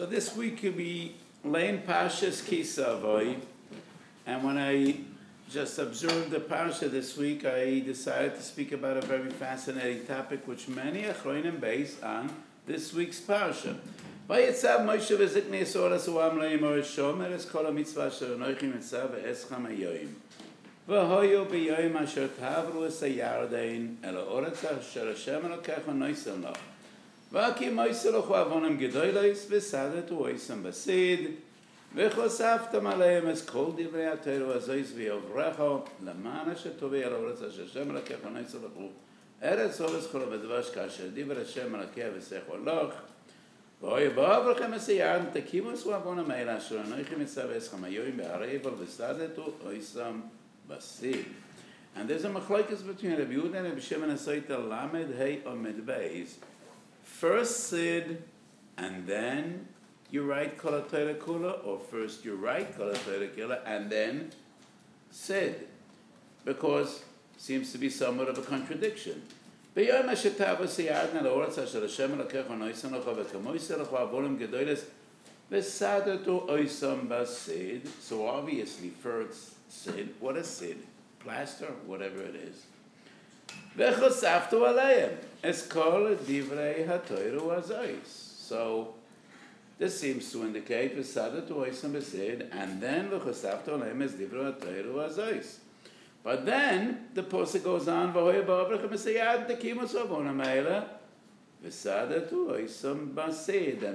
So this week will be Lane key Kisavoy, and when I just observed the Parsha this week, I decided to speak about a very fascinating topic which many achronim based on this week's Parsha. Vaki Moiselo Huavonim Gedolis, Vesada to Oisambasid, Vechosaf Tamalem is called the Vreatero Azois Viobraho, Lamana Shatovero Shemra Kepanisolu, Eresolus Kolobedvashka, Divra Shemra Kevisecoloch, Voyabavakamasayan, Takimus Wavonamela Shonokimisaves Hamayoim, Beharevo, Vesada to Oisambasid. And there's a machlokes between Reb Yehuda and Reb Shimon Asoita Lamed Hey Omed Beis. First Sid, and then you write Kol HaTorah Kula, or first you write Kol HaTorah Kula, and then Sid, because it seems to be somewhat of a contradiction. So obviously, first Sid, what is Sid? Plaster, whatever it is. So this seems to indicate and then but then the post goes on and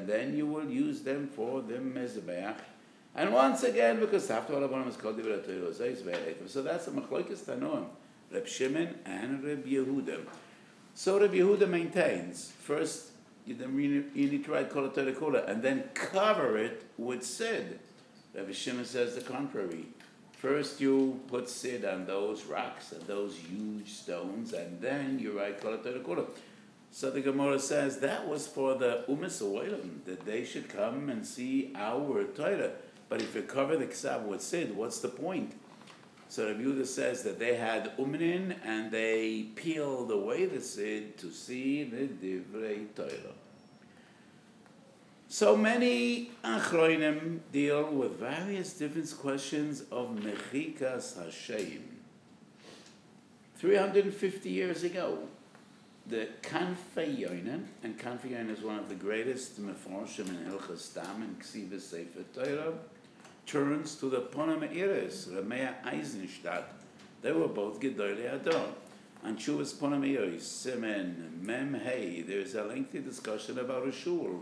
then you will use them for the mezbeach. And once again, because after all is called Divra, so that's the machlokes tanoim. Reb Shimon and Reb Yehuda. So Reb Yehuda maintains, first you need to write Kol HaTorah Kula and then cover it with Sid. Reb Shimon says the contrary. First you put Sid on those rocks and those huge stones and then you write Kol HaTorah Kula. So the Gemara says that was for the Umis Avilim, that they should come and see our Torah. But if you cover the Kesav with Sid, what's the point? So Reb Yehuda says that they had umnin and they peeled away the sid to see the divrei Torah. So many achronim deal with various different questions of mechikas Hashem. 350 years ago, the Kanfei Yonim, and Kanfei Yonim is one of the greatest meforshim in Hilchos Stam and Ksiva Sefer Torah, turns to the Panim Me'iros, Ramea Eisenstadt. They were both Gedolei Ador. On Shuvas Panim Me'iros, Simen, Mem Hey, there's a lengthy discussion about a shul.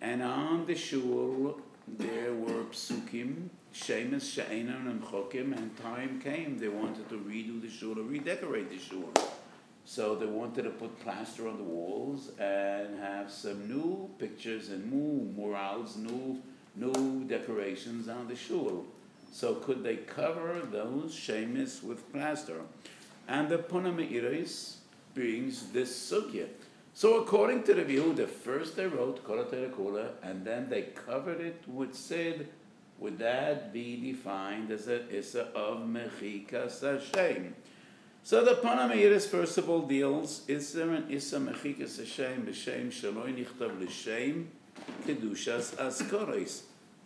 And on the shul, there were psukim, shemes she'enam nemchokim, and time came. They wanted to redo the shul or redecorate the shul. So they wanted to put plaster on the walls and have some new pictures and new murals, new decorations on the shul. So could they cover those shemis with plaster? And the Panim Me'iros brings this sugya. So according to the Yehuda, first they wrote Kol HaTorah Kula, and then they covered it with Sid. Would that be defined as an Issa of Mechikas Hashem? So the Panim Me'iros first of all deals, is there an Issa Mechikas Hashem, B'Shem Shaloi Nichtav L'Shem, Kedushas Askoros.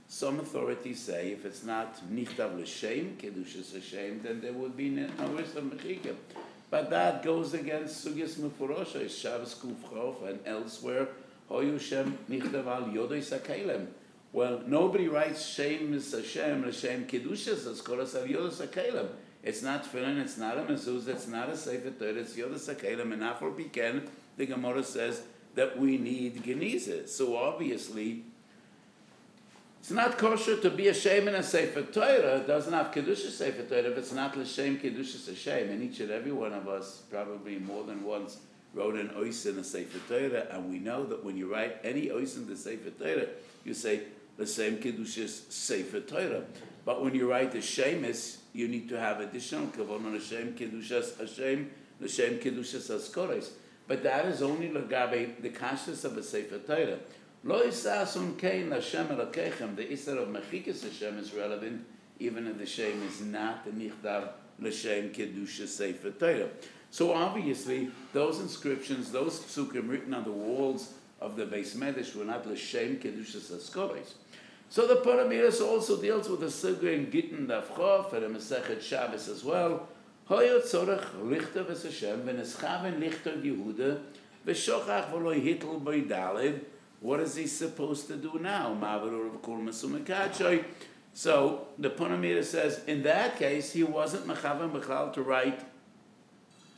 Some authorities say if it's not Nichtav L'Shem, Kedushas Hashem, then there would be no Issur Mechika. But that goes against Sugyas Mufuroshes, Shabbos Kufchof, and elsewhere, Hoyu Shem Nichtav Al Yodos HaKelem. Well, nobody writes Shem is Hashem, L'Shem Kedushas Askoros Al Yodos HaKelem. It's not Tefillin, it's not a mezuzah, it's not a Sefer Torah, it's Yodos HaKelem, and Afal Piken, the Gemara says, that we need Geniza. So obviously, it's not kosher to be a Shem in a Sefer Torah. It doesn't have Kedusha Sefer Torah. If it's not L'Shem, Kedusha Hashem. And each and every one of us, probably more than once, wrote an Ois in a Sefer Torah. And we know that when you write any Ois in the Sefer Torah, you say L'Shem, Kedusha Sefer Torah. But when you write the Shemis, you need to have additional Kavon L'Shem, Kedusha Hashem, L'Shem, Kedusha Askoros. But that is only l'gabe the conscience of a Sefer Torah. Lo isasun kein Hashem elokechem. The isser of mechikas Hashem is relevant, even if the Shem is not the nichdav l'Shem kedusha Sefer Torah. So obviously, those inscriptions, those psukim written on the walls of the Beis Medrash were not l'shem kedushas haskoros. So the Panim Me'iros also deals with the sugya in Gittin Daf Chof and the Masechet Shabbos as well. Hoyer tzorach lichter v'sashem v'neschaven lichter Yehuda v'shochach v'loi hitl b'yidalid. What is he supposed to do now? So the Panim Me'iros says, in that case, he wasn't mechaven b'chal to write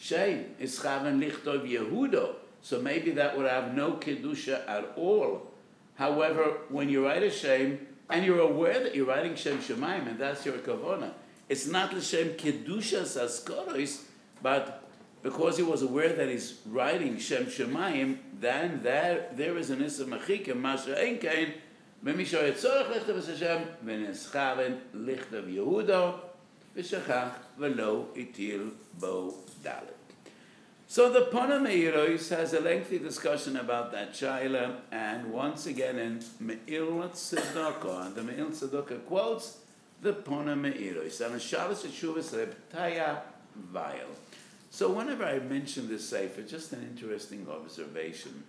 Shein, ischaven lichtov Yehuda. So maybe that would have no kedusha at all. However, when you write a Shem, and you're aware that you're writing Shem Shemaim, and that's your kavona, it's not the Shem kedushas haskoros, but because he was aware that he's writing Shem Shemaim, then there is an issa machikim, masha enkein, memisho yetzorach lichtav es Hashem, v'neschaven lichtav Yehuda, v'shachach v'lo itil bo dalet. So the Panim Me'iros has a lengthy discussion about that shaila, and once again in Me'il Tzedakah, and the Me'il Tzedakah quotes the Panim Me'iros, and a Shara Shachivas Reb Tiah Weil. So whenever I mention this sefer, just an interesting observation.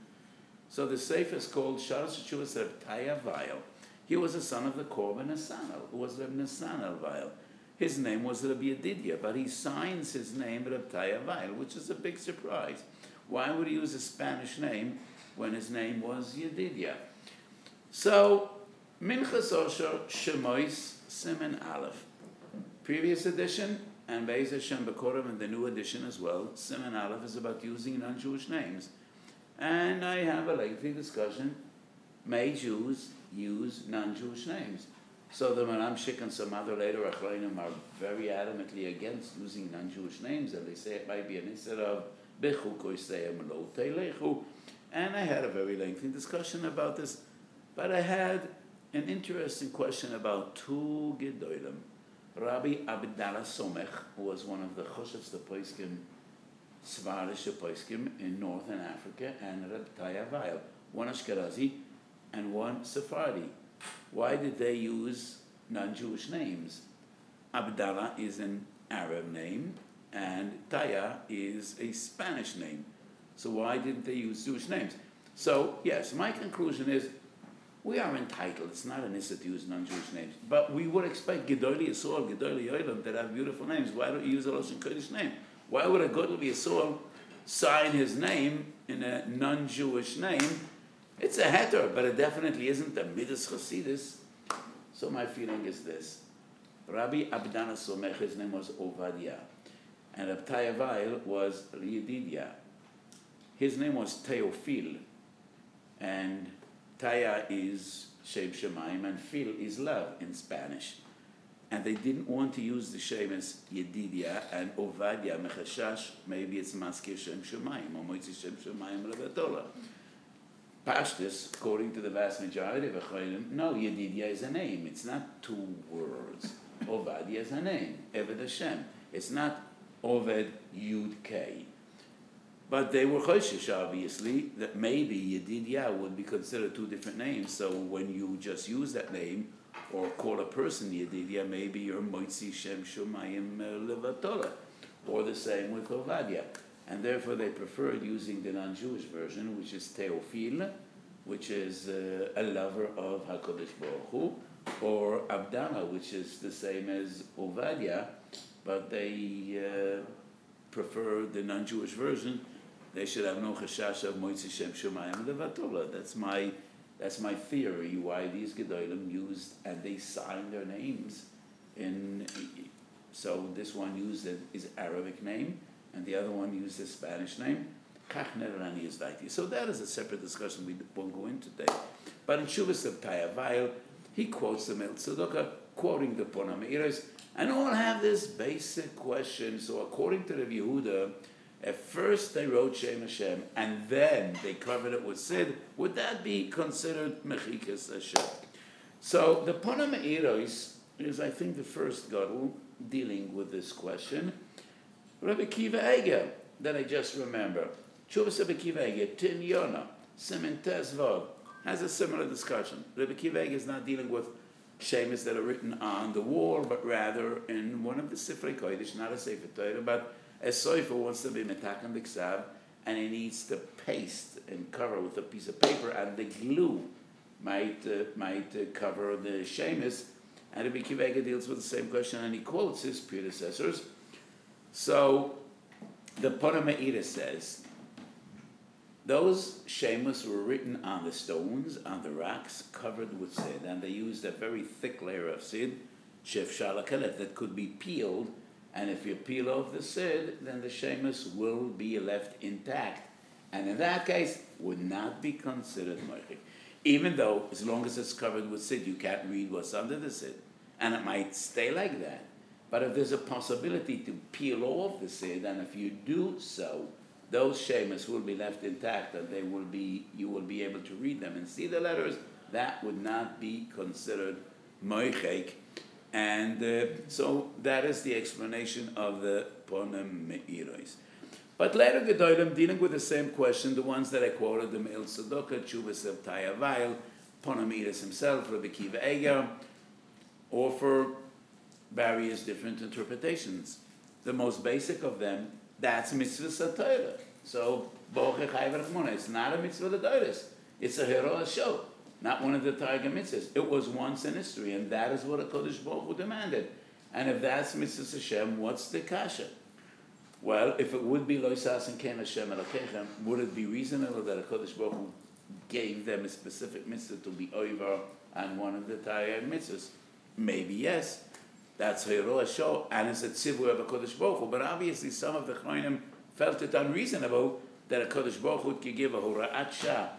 So the sefer is called Shara Shachivas Reb Tiah Weil. He was a son of the Korban Asanel, who was Reb Nesanel Vile. His name was Reb Yedidya, but he signs his name Reb Tiah Weil, which is a big surprise. Why would he use a Spanish name when his name was Yedidya? So, Minchas Osher, Shemois, Simen Aleph. Previous edition, and Beis Hashem Bekorim in the new edition as well, Simen Aleph is about using non-Jewish names. And I have a lengthy discussion, may Jews use non-Jewish names? So the Maharam Shik and some other later Achronim are very adamantly against using non-Jewish names, and they say it might be an instead of Bechu Koiseyem Lo Telechu. And I had a very lengthy discussion about this, but I had an interesting question about two Gedolim. Rabbi Abdallah Somech, who was one of the Choshevs, the Poiskim, Svarish Poiskim in northern Africa, and Reb Tiah Weil, one Ashkenazi and one Sephardi. Why did they use non-Jewish names? Abdallah is an Arab name, and Tiah is a Spanish name. So why didn't they use Jewish names? So, yes, my conclusion is, we are entitled. It's not an issue to use non-Jewish names. But we would expect Gedoli Yisrael, Gedoli Yoilam, that have beautiful names. Why don't you use a Russian Kurdish name? Why would a Gedoli Yisrael sign his name in a non-Jewish name? It's a heter, but it definitely isn't a Midas Chasidus. So my feeling is this. Rabbi Abdallah Somech, his name was Ovadia, and Reb Tiah Weil was Yedidia. His name was Teofil, and Taya is Shem Shemaim, and Fil is love in Spanish. And they didn't want to use the Shem as Yedidia and Ovadia, Mechashash, maybe it's Maskir Shem Shemaim, or Moitzi Shem Shemaim Rebatola. Pashtus, according to the vast majority of Achronim, no, Yedidia is a name. It's not two words. Ovadia is a name. Eved Hashem. It's not Oved Yud K. But they were Choshesh, obviously, that maybe Yedidia would be considered two different names. So when you just use that name or call a person Yedidia, maybe you're Moitzi Shem Shumayim Levatola. Or the same with Ovadia. And therefore they preferred using the non-Jewish version, which is Teofil, which is a lover of HaKadosh Baruch Hu, or Abdallah, which is the same as Ovadia, but they preferred the non-Jewish version. They should have no chashash of Moitzi Shem Shemayim Levatola. That's my theory why these Gedolim used, and they signed their names. So this one used his Arabic name, and the other one used a Spanish name. So that is a separate discussion we won't go into today. But in Shuvas of Tiah Weil, he quotes the Me'il Tzedakah, quoting the Panim Me'iros, and all have this basic question. So according to Reb Yehuda, at first they wrote Shem Hashem, and then they covered it with Sid. Would that be considered Mechikas Hashem? So the Panim Me'iros is, I think, the first gadol dealing with this question. Rabbi Akiva Eiger, that I just remember. Shuvas Rabbi Akiva Eiger, Tin Yona, Simen Tes Vav, has a similar discussion. Rabbi Akiva Eiger is not dealing with shemis that are written on the wall, but rather in one of the Sifrei Kodesh, not a Sefer Torah, but a sofer wants to be Metakan B'Kesav, and he needs to paste and cover with a piece of paper, and the glue might cover the shemus. And Rabbi Akiva Eiger deals with the same question, and he quotes his predecessors. So the Panim Me'iros says, those shemus were written on the stones, on the rocks, covered with sid, and they used a very thick layer of sid, shefshal ha'kelef, that could be peeled, and if you peel off the sid, then the shemus will be left intact, and in that case, would not be considered moichik. Even though, as long as it's covered with sid, you can't read what's under the sid, and it might stay like that. But if there's a possibility to peel off the sid, and if you do so, those shemus will be left intact, and they will be, you will be able to read them and see the letters. That would not be considered moichek, and so that is the explanation of the Panim Me'iros. But later Gedolim, dealing with the same question, the ones that I quoted, the Me'il Tzedakah, Shuvas Reb Tiah Weil, Panim Me'iros himself, Rabbi Akiva Eiger, offer various different interpretations. The most basic of them, that's mitzvah Torah. So, it's not a mitzvah d'oraisa. It's a hero show, not one of the targum mitzvahs. It was once in history, and that is what a Kodesh Baruch Hu demanded. And if that's mitzvah Hashem, what's the kasha? Well, if it would be loisas and ken Hashem elokechem, would it be reasonable that a Kodesh Baruch Hu gave them a specific mitzvah to be over on one of the targum mitzvahs? Maybe yes. That's Hero Show, and it's a tzivu of a Kodesh Baruch Hu. But obviously, some of the Chronim felt it unreasonable that a Kodesh Baruch Hu could give a Hora'at Shah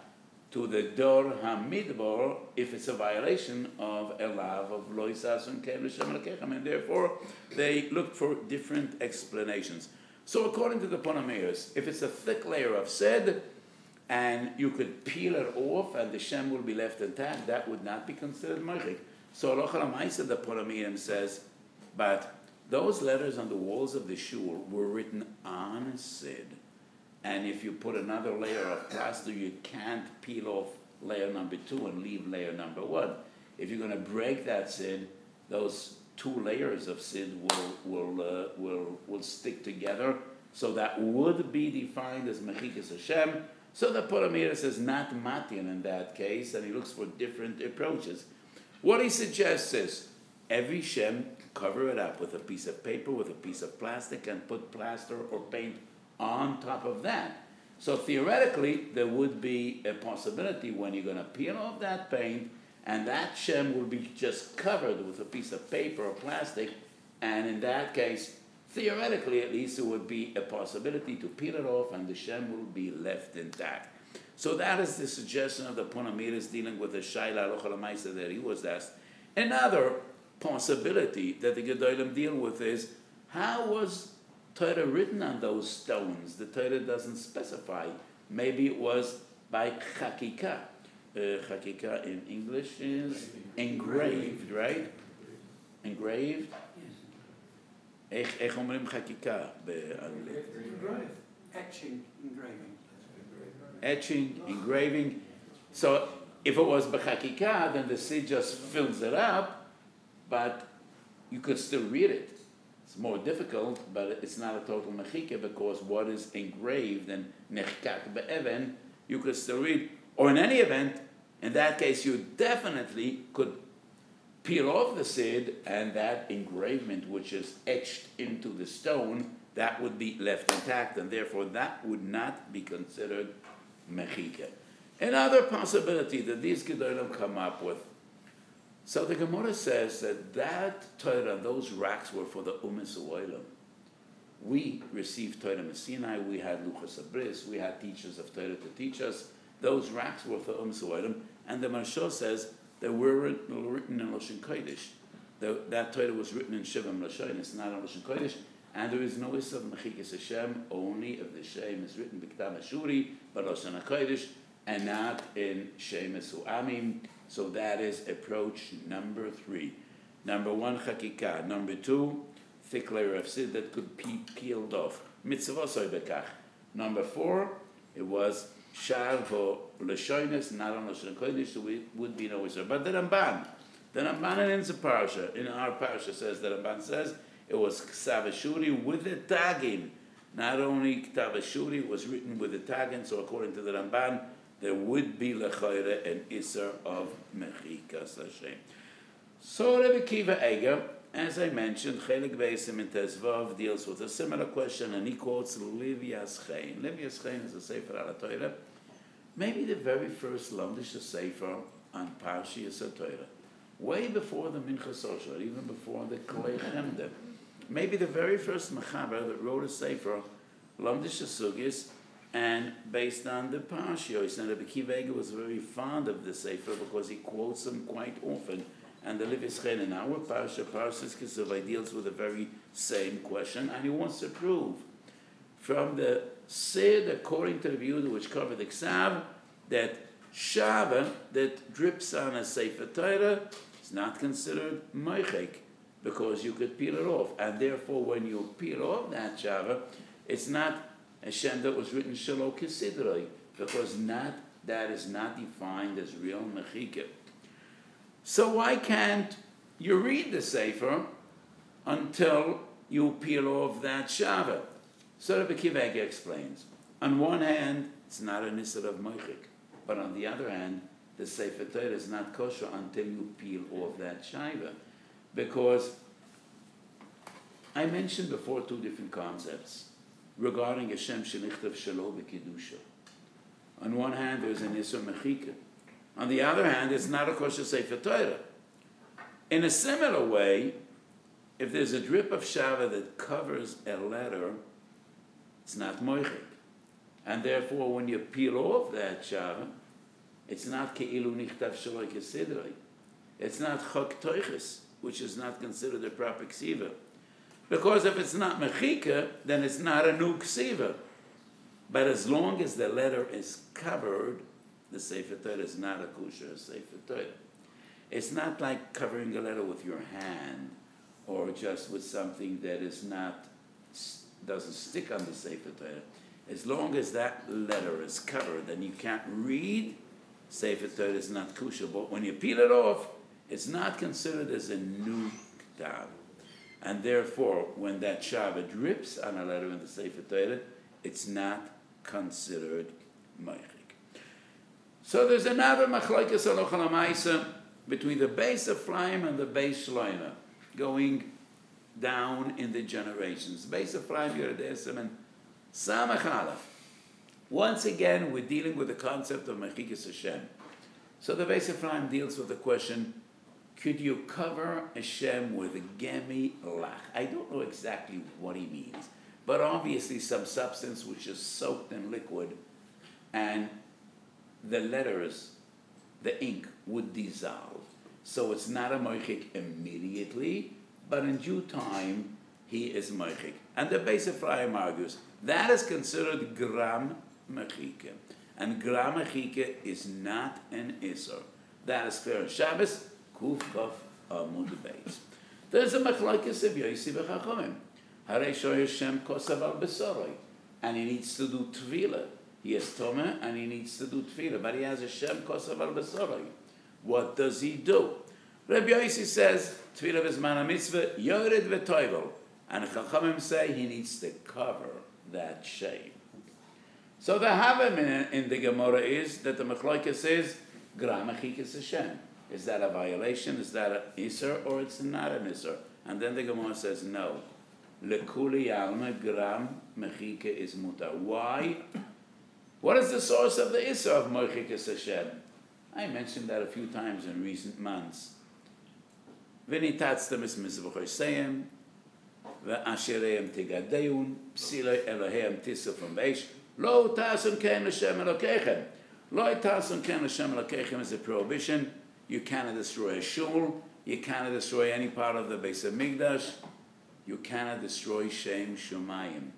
to the Dor HaMidbar if it's a violation of Elav, of Lo Yisasun Kev L'Shem L'Kechem, and therefore they looked for different explanations. So, according to the Panim Me'iros, if it's a thick layer of sid, and you could peel it off, and the Shem will be left intact, that would not be considered Moichik. So, Alocha Lamaisa, the Panim Me'iros says, but those letters on the walls of the shul were written on sid, and if you put another layer of plaster, you can't peel off layer number 2 and leave layer number 1. If you're going to break that sid, those 2 layers of sid will stick together. So that would be defined as mechikas Hashem. So the Panim Me'iros is not matin in that case, and he looks for different approaches. What he suggests is every shem, cover it up with a piece of paper, with a piece of plastic, and put plaster or paint on top of that. So theoretically, there would be a possibility when you're going to peel off that paint, and that shem will be just covered with a piece of paper or plastic, and in that case, theoretically at least, it would be a possibility to peel it off, and the shem will be left intact. So that is the suggestion of the Panim Me'iros dealing with the Shaila Alocha Lamaisa that he was asked. Another possibility that the Gedolim deal with is, how was Torah written on those stones? The Torah doesn't specify. Maybe it was by chakika. Chakika in English is engraved, right? Engraved? Ech omrim chakika? Etching, engraving. Etching, engraving. So if it was by chakika, then the seed just fills it up, but you could still read it. It's more difficult, but it's not a total mechika, because what is engraved and nechkak be'even, you could still read. Or in any event, in that case, you definitely could peel off the sid, and that engraving, which is etched into the stone, that would be left intact, and therefore that would not be considered mechika. Another possibility that these Gedolim come up with, so the Gemara says that Torah, those racks were for the Umis Avilim. We received Torah in Sinai, we had Luchas Habris, we had teachers of Torah to teach us. Those racks were for Umis Avilim, and the Maharam says they were written in Lashon Kodesh. That Torah was written in Shivim Lashonis, not in Lashon Kodesh, and there is no issue of Mechikas Hashem, only if the Shem is written B'Ktav Ashuri, but Lashon HaKodesh, and not in Shemes U'amim. So that is approach number 3. Number 1, chakika. Number 2, thick layer of sid that could be peeled off. Mitzvah soy bekach. Number 4, it was shar ho l'shoynes, not on l'shon kodesh, so it would be no issue. But the Ramban ends the Parsha. In our Parsha says, the Ramban says, it was Ksav Ashuri with the tagim. Not only K'tav Ashuri was written with the Tagan, so according to the Ramban, there would be L'chayre and Isser of Mechikas Hashem. So Rabbi Akiva Eiger, as I mentioned, Chelik Beisim in Tezvav deals with a similar question, and he quotes Lev Yitzchen. Lev Yitzchen is a Sefer al Torah, maybe the very first Lamdish Sefer on Parsha Torah, way before the Minchas Osher, even before the Klei Chemda. Maybe the very first Mechaber that wrote a Sefer, Lamdish Sugis, and based on the Parshios. And Rabbi Akiva Eiger was very fond of the Sefer because he quotes them quite often. And the Lev Yitzchen in our Parsha, Parshas Kisavoy, deals with the very same question, and he wants to prove from the Sid, according to the Reb Yehuda, which covered the Kesav, that Shava that drips on a Sefer Torah is not considered Moichek, because you could peel it off. And therefore, when you peel off that Shava, it's not Hashem that was written Shelo Kisidroi, because not that is not defined as real Mechika. So why can't you read the Sefer until you peel off that Shava? So Rabbi Akiva Eiger explains, on one hand, it's not an Isser of Moichek, but on the other hand, the Sefer Torah is not kosher until you peel off that Shava. Because I mentioned before two different concepts regarding Hashem Shenichtav Shelo B'Kiddusha. On one hand, there's an Isser Mechika. On the other hand, it's not a kosher Sefer Torah. In a similar way, if there's a drip of Shava that covers a letter, it's not Moichek. And therefore, when you peel off that Shava, it's not Ke'ilu Nichtav Shelo Kesidrei. It's not Chok Toiches, which is not considered a proper ksiva. Because if it's not Mechika, then it's not a new ksiva. But as long as the letter is covered, the Sefer Torah is not a kosher Sefer Torah. It's not like covering a letter with your hand or just with something that is not, doesn't stick on the Sefer Torah. As long as that letter is covered and you can't read, Sefer Torah is not kosher. But when you peel it off, it's not considered as a new k'tav. And therefore, when that Shava drips on a letter in the Sefer Torah, it's not considered Moichek. So there's another machlokes halacha l'maaseh between the Beis Ephraim and the Beis Shloime, going down in the generations. Beis Ephraim, Yerudesim, and Samach Aleph. Once again, we're dealing with the concept of Mechikas Hashem. So the Beis Ephraim deals with the question, could you cover Hashem with a gemi lach? I don't know exactly what he means, but obviously some substance which is soaked in liquid and the letters, the ink, would dissolve. So it's not a moichik immediately, but in due time, he is moichik. And the Beis Ephraim argues, that is considered gram mechike. And gram mechike is not an iser. That is clear in Shabbos, kuf kaf amud beis. There's a machlokes of Yosi v'chachomim. Harei shoy Hashem kosav al besoroi. And he needs to do tefillah. He is Tomah and he needs to do Tefillah, but he has Hashem Kosav al Besoroi. What does he do? Reb Yosi says, Tefillah B'zman HaMitzvah, Yored V'Toivel. And Chachamim say he needs to cover that shame. So the Havamina in the Gemara is that the Mechlokes is, Gram Mechikes Hashem. Is that a violation? Is that an Isser or it's not an Isser? And then the Gemara says, no. Lekuli Alma Gram Mechike is Mutar. Why? What is the source of the Isser of Moichikas Hashem? I mentioned that a few times in recent months. V'nitatztem es mizvuchoseyem, v'ashereyem tigadeyun, psilei Eloheyem tisufum v'esh, lo tasun ken Hashem elokechem. Lo tasun ken Hashem elokechem is a prohibition. You cannot destroy a shul. You cannot destroy any part of the Beis HaMikdash. You cannot destroy Shem Shumayim.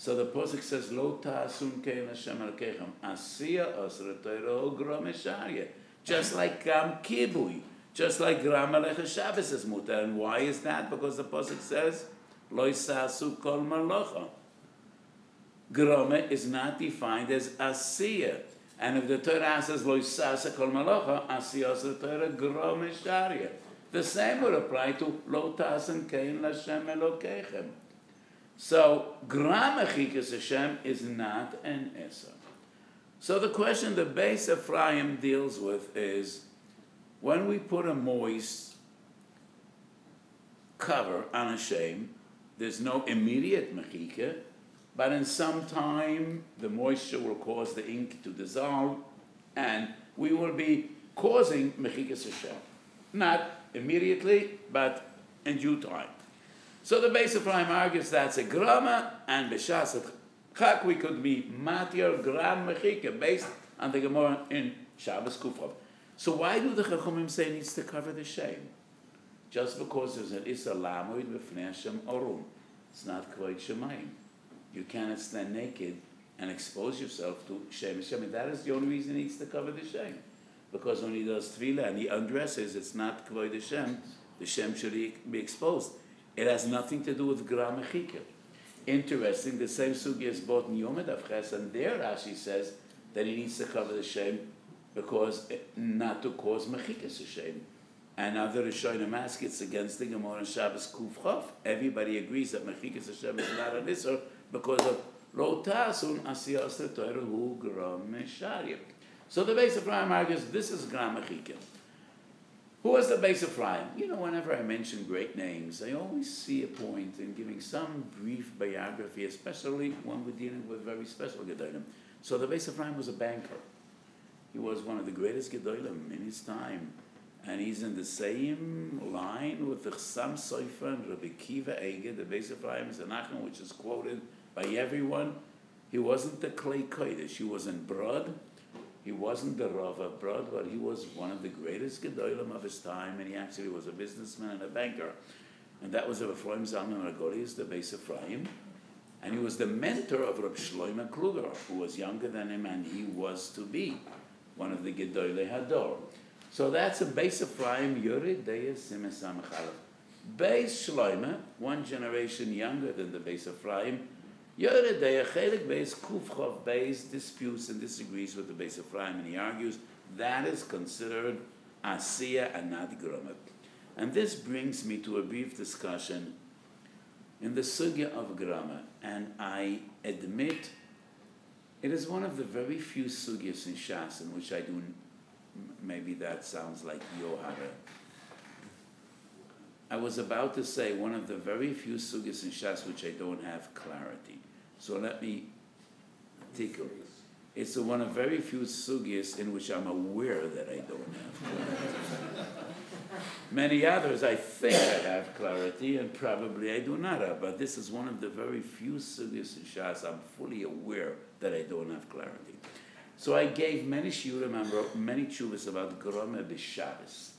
So the Posuk says, Lo ta'asum kein Hashem al-kechem, asiya osra toiro grom esharya. Just like Gram Kibui, just like Gram Alecha Shabbos is mutar. And why is that? Because the Posuk says, Lo yisa'asu kol malocha. Grome is not defined as asiya. And if the Torah says, Lo yisa'asu kol malocha, asiya osra toiro grom esharya. The same would apply to Lo ta'asum kein Hashem al-kechem. So gram achikas Hashem is not an Issa. So the question the Beis Ephraim deals with is, when we put a moist cover on Hashem, there's no immediate mechika, but in some time the moisture will cause the ink to dissolve, and we will be causing mechikas Hashem. Not immediately, but in due time. So the Beis Ephraim argues that's a grama, and b'shas chak we could be matir gram mechika based on the Gemara in Shabbos Kufov. So why do the Chachomim say it needs to cover the shame? Just because there's an Issa Lamoid b'fnei Hashem Orum. It's not Kvod Shemayim. You cannot stand naked and expose yourself to shame. That is the only reason it needs to cover the shame. Because when he does tefillah and he undresses, it's not Kvod Hashem. The Shem should be exposed. It has nothing to do with Gram Mechika. Interesting, the same sugi is brought in Yom Ches, and there Rashi says that he needs to cover the shame because not to cause Mechikas shame. And now the Rishonim ask, it's against the Gemara and Shabbos Kufchof. Everybody agrees that Mechikas Hashem is not an Isser because of Lo Ta'asun Asiyas L'Toyru Hu Gram Mesharim. So the Beis Ephraim argues this is Gram Mechika. Who was the Beis Ephraim? You know, whenever I mention great names, I always see a point in giving some brief biography, especially when we're dealing with very special Gedolim. So the Beis Ephraim was a banker. He was one of the greatest Gedolim in his time. And he's in the same line with the Chassam Sofer and Rabbi Akiva Eiger. The Beis Ephraim is a nachman which is quoted by everyone. He wasn't the Klei Kodesh. He wasn't Brod. He wasn't the Rav of Brod, but he was one of the greatest Gedolim of his time, and he actually was a businessman and a banker. And that was Reb Ephraim Zalman Ragoli, the Beis Ephraim. And he was the mentor of Reb Shloimek Kluger, who was younger than him, and he was to be one of the Gedolei Hador. So that's a Beis Ephraim, Yeridei Simes Samachalef. Beis Shloime, one generation younger than the Beis Ephraim, Yeridaya Chelik Beis Kufchov Beis disputes and disagrees with the Beis Ephraim, and he argues that is considered Asiya and not Gromet. And this brings me to a brief discussion in the Sugya of Grama, and I admit it is one of the very few Sugyas in Shas in which I do, maybe that sounds like Yohara. I was about to say one of the very few Sugyas in Shas which I don't have clarity. So let me tickle. It's one of very few Sugyas in which I'm aware that I don't have clarity. Many others I think I have clarity, and probably I do not have, but this is one of the very few Sugyas in Shas I'm fully aware that I don't have clarity. So I gave many shiurim and wrote many tshuvas about Groma b'Shabbos.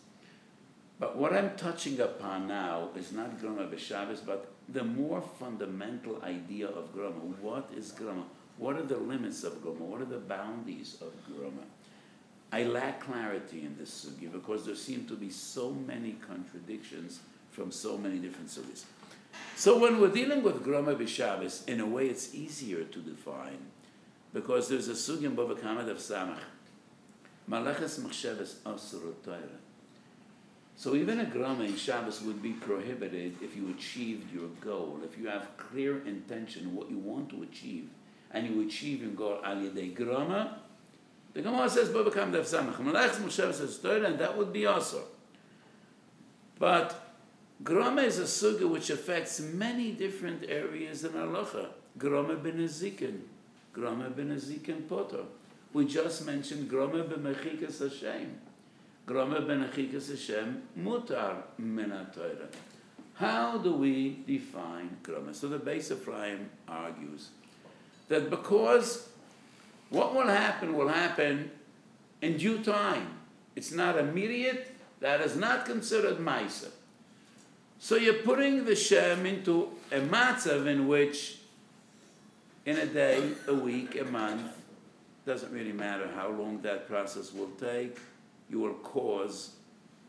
But what I'm touching upon now is not Groma b'Shabbos, but the more fundamental idea of Groma. What is Groma? What are the limits of Groma? What are the boundaries of Groma? I lack clarity in this sugya because there seem to be so many contradictions from so many different sugyas. So when we're dealing with Groma b'Shabbos, in a way it's easier to define because there's a sugya in Bova Kamet of Samach. Malachas machshavas asur Torah. So even a grama in Shabbos would be prohibited if you achieved your goal, if you have clear intention what you want to achieve, and you achieve your goal al yedei grama. The Gemara says, "Bova Kamet of Samach." Malachas machshavas asur Torah, and that would be asur. But grama is a sugya which affects many different areas in halacha. Grama b'nezikin, grama b'nezikin poter. We just mentioned grama b'mechikas Hashem. Groma b'nechikas Hashem mutar mina Torah. How do we define groma? So the Beis Ephraim argues that because what will happen in due time. It's not immediate. That is not considered ma'isa. So you're putting the Shem into a matzav in which, in a day, a week, a month, doesn't really matter how long that process will take, you will cause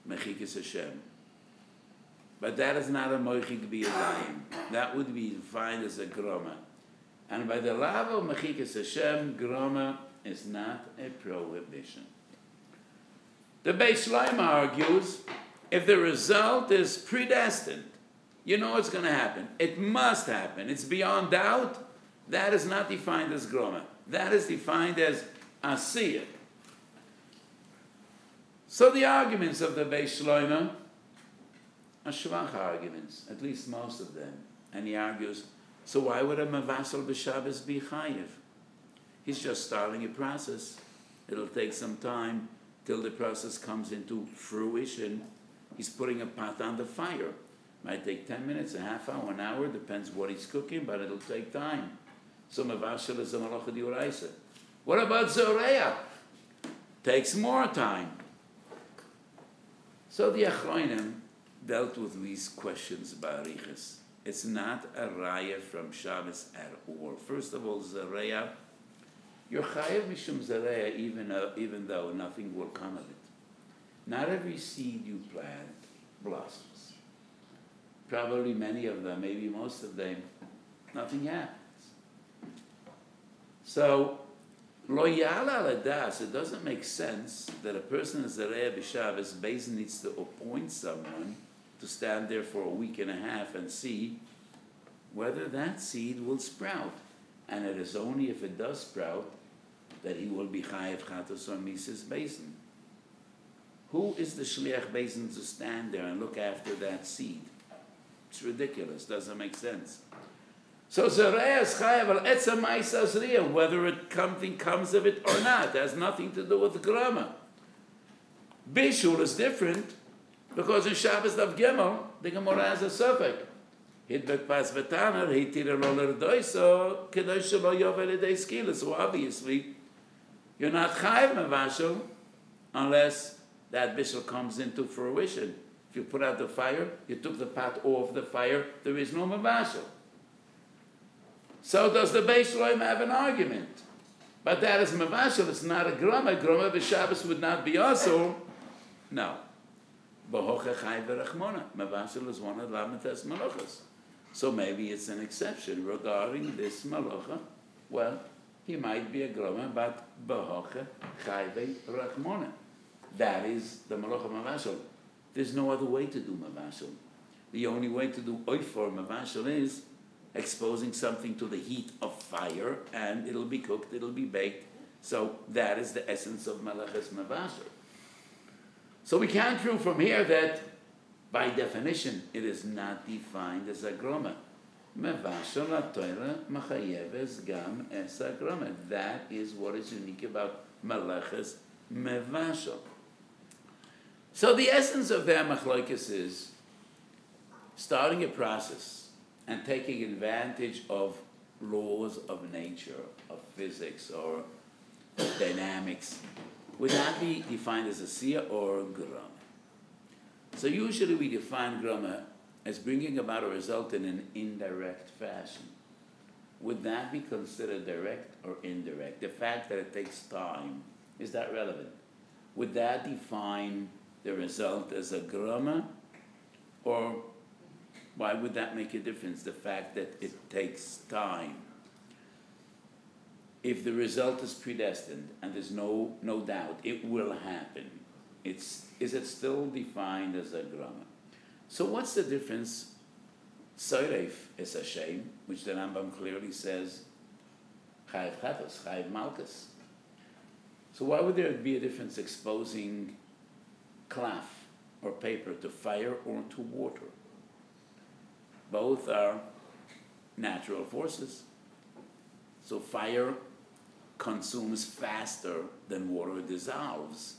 Mechikas Hashem. But that is not a Mochik B'Yadayim. That would be defined as a Groma. And by the lava of Mechikas Hashem, Groma is not a prohibition. The Beis Shloime argues if the result is predestined, You know it's going to happen. It must happen. It's beyond doubt. That is not defined as groma. That is defined as asiyah. So the arguments of the Beis Shloime are shvach arguments, at least most of them. And he argues, so why would a mevasel b'Shabbos be chayiv? He's just starting a process. It'll take some time till the process comes into fruition. He's putting a pot on the fire. Might take 10 minutes, a half hour, an hour, depends what he's cooking, but it'll take time. So mevashel is a malacha d'oraisa. What about zoreya? Takes more time. So the achronim dealt with these questions by arichas. It's not a raya from Shabbos at all. First of all, zoreya. You're chayav mishum zoreya even though nothing will come of it. Not every seed you plant blossoms. Probably many of them, maybe most of them, nothing happens. So, lo ya'ala al hadas, it doesn't make sense that a person as a Zareya b'Shabbos Beis needs to appoint someone to stand there for a week and a half and see whether that seed will sprout. And it is only if it does sprout that he will be chayev chatos or mises Beis. Who is the shliach Beis to stand there and look after that seed? It's ridiculous. Doesn't make sense. So Zareya is chayav al etzem ma'isa zriya, whether something comes of it or not. It has nothing to do with grama. Bishul is different because in Shabbos Dav Gimel the Gemara has a suffix. Hidbekpas v'taner hitira lo l'rdoiso kedai shelo yovel edei skila. So obviously you're not chayav mevashul unless that bishul comes into fruition. If you put out the fire, you took the pot off the fire, there is no mevashel. So does the Beis Shloime have an argument? But that is mevashel, it's not a groma. Groma b'Shabbos would not be also. No. B'hocha chai v'rachmona. Mevashel is one of Lamentes Malachas. So maybe it's an exception regarding this Malacha. Well, he might be a groma, but b'hocha chai v'rachmona. That is the Malacha mevashel. There's no other way to do mavashel. The only way to do oifor mavashel is exposing something to the heat of fire, and it'll be cooked, it'll be baked. So that is the essence of malachas mavashel. So we can't prove from here that, by definition, it is not defined as a groma. Mavashel ha'torah machayeves gam es agroma. That is what is unique about malachas mavashel. So the essence of their machlokes is starting a process and taking advantage of laws of nature, of physics or dynamics, would not be defined as a siyah or a grama. So usually we define grama as bringing about a result in an indirect fashion. Would that be considered direct or indirect? The fact that it takes time, is that relevant? Would that define the result as a groma, or why would that make a difference, the fact that it takes time? If the result is predestined, and there's no doubt, it will happen, is it still defined as a groma? So what's the difference? Soreif is a shame, which the Rambam clearly says, Chayiv Chatos, Chayiv Malkus. So why would there be a difference exposing cloth or paper to fire or to water? Both are natural forces. So fire consumes faster than water dissolves.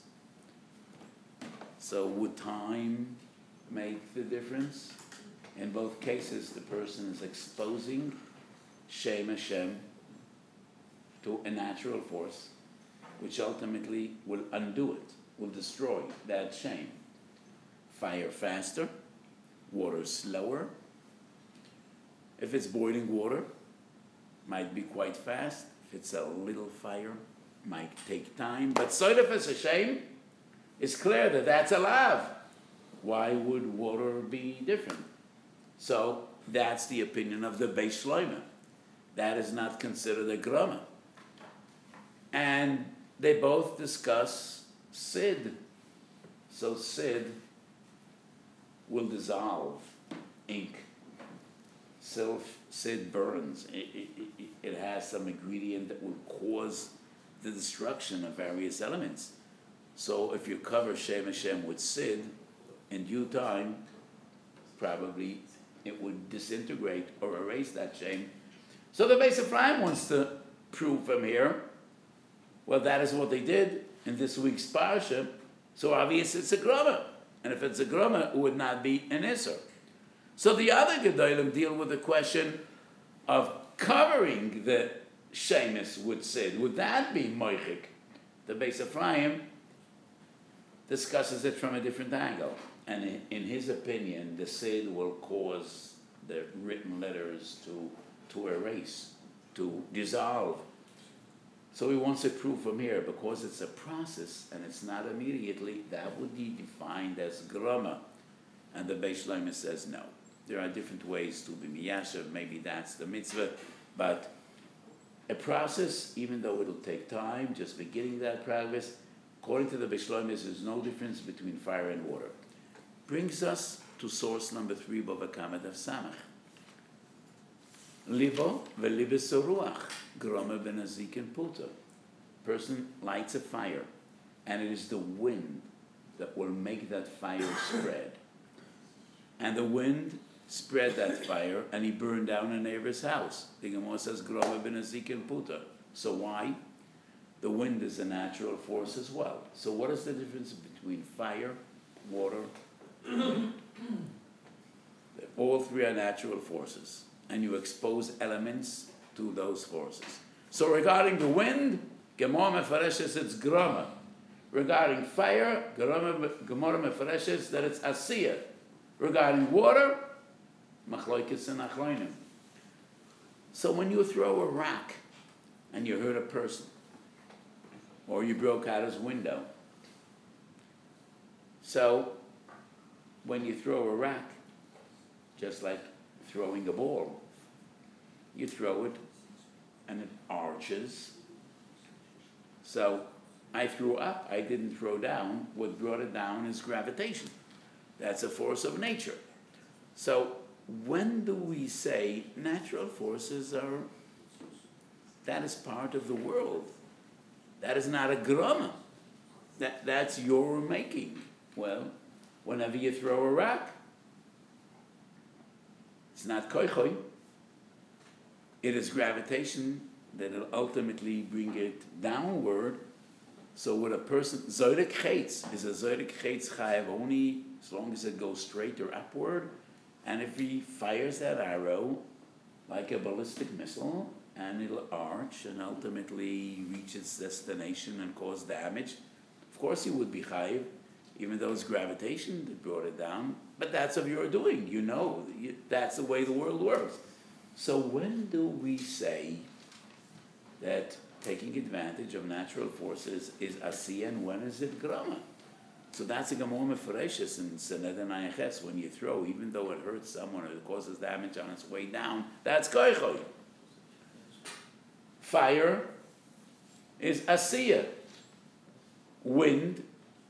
So would time make the difference? In both cases, the person is exposing Shem Hashem to a natural force, which ultimately will undo it, will destroy that shame. Fire faster, water slower. If it's boiling water, might be quite fast. If it's a little fire, might take time. But soif is a shame. It's clear that that's alav. Why would water be different? So that's the opinion of the Beis Shloime. That is not considered a groma. And they both discuss Sid. So Sid will dissolve ink Sid burns. It has some ingredient that will cause the destruction of various elements. So if you cover Shem Hashem with Sid, in due time, probably it would disintegrate or erase that shame. So the Beis Ephraim wants to prove from here, well, that is what they did in this week's Parsha, so obviously it's a groma. And if it's a groma, it would not be an Isser. So the other Gedolim deal with the question of covering the Shemus with Sid. Would that be Moichik? The Beis Ephraim discusses it from a different angle. And in his opinion, the Sid will cause the written letters to erase, to dissolve. So he wants to prove from here, because it's a process and it's not immediately, that would be defined as groma. And the Beis Shloime says no. There are different ways to be miyashav, maybe that's the mitzvah, but a process, even though it'll take time, just beginning that progress, according to the Beis Shloime, there's no difference between fire and water. Brings us to source number 3, Bova Kamet of Samach. Libo velibes ruach, groma ben azik and puter. Person lights a fire, and it is the wind that will make that fire spread. And the wind spread that fire, and he burned down a neighbor's house. The Gemara says, groma ben azik and puter. So why? The wind is a natural force as well. So what is the difference between fire, water, wind? All three are natural forces, and you expose elements to those forces. So regarding the wind, Gemara mefareshes it's groma. Regarding fire, Gemara mefareshes that it's asiyah. Regarding water, machloikis and achloinim. So when you throw a rock and you hurt a person, or you broke out his window. So when you throw a rock, just like throwing a ball, you throw it and it arches. So I threw up, I didn't throw down. What brought it down is gravitation. That's a force of nature. So when do we say natural forces are, that is part of the world. That is not a groma. That's your making. Well, whenever you throw a rock, it's not koichoi. It is gravitation that will ultimately bring it downward. So when a person, zodik chetz, is a zodik chetz chayav only as long as it goes straight or upward. And if he fires that arrow like a ballistic missile, and it'll arch and ultimately reach its destination and cause damage. Of course he would be chayiv, even though it's gravitation that brought it down. But that's of your doing, you know. That's the way the world works. So when do we say that taking advantage of natural forces is asiyah, and when is it grama? So that's a gemara mefereshes in Sanhedrin Ayeches. When you throw, even though it hurts someone or it causes damage on its way down, that's koichoi. Fire is asiyah. Wind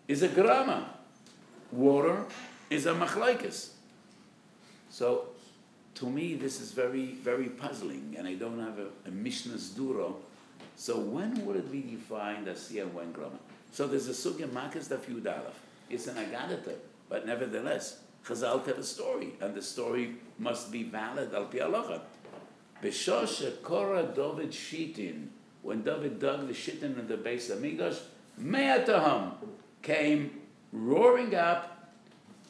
is a grama. Water is a machlaikas. So, to me, this is very, very puzzling, and I don't have a Mishnah's duro. So, when would it be defined asiyah and when grama? So, there's a sugya makas daf yud aleph. It's an agadata, but nevertheless, Chazal tell a story, and the story must be valid al pi halacha. B'shoshe kora David shitin. When David dug the shitin in the Beis Hamikdash, Mea Taham came roaring up,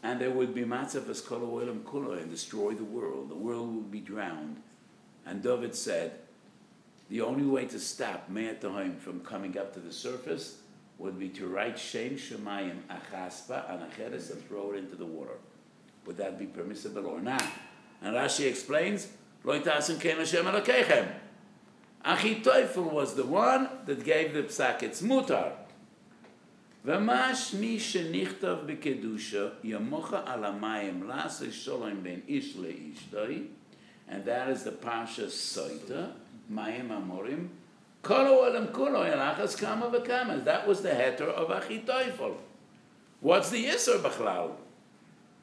and there would be matzah as kol ha'olam kulo, and destroy the world. The world would be drowned. And David said, the only way to stop Mea Taham from coming up to the surface would be to write Shem Shemayim Achaspa Anacheres and throw it into the water. Would that be permissible or not? And Rashi explains, Achi Teufel was the one that gave the psak its mutar. And that is the Parsha Soita, Mayim Amorim, that was the heter of Achi Teufel. What's the Yisr Bachlal?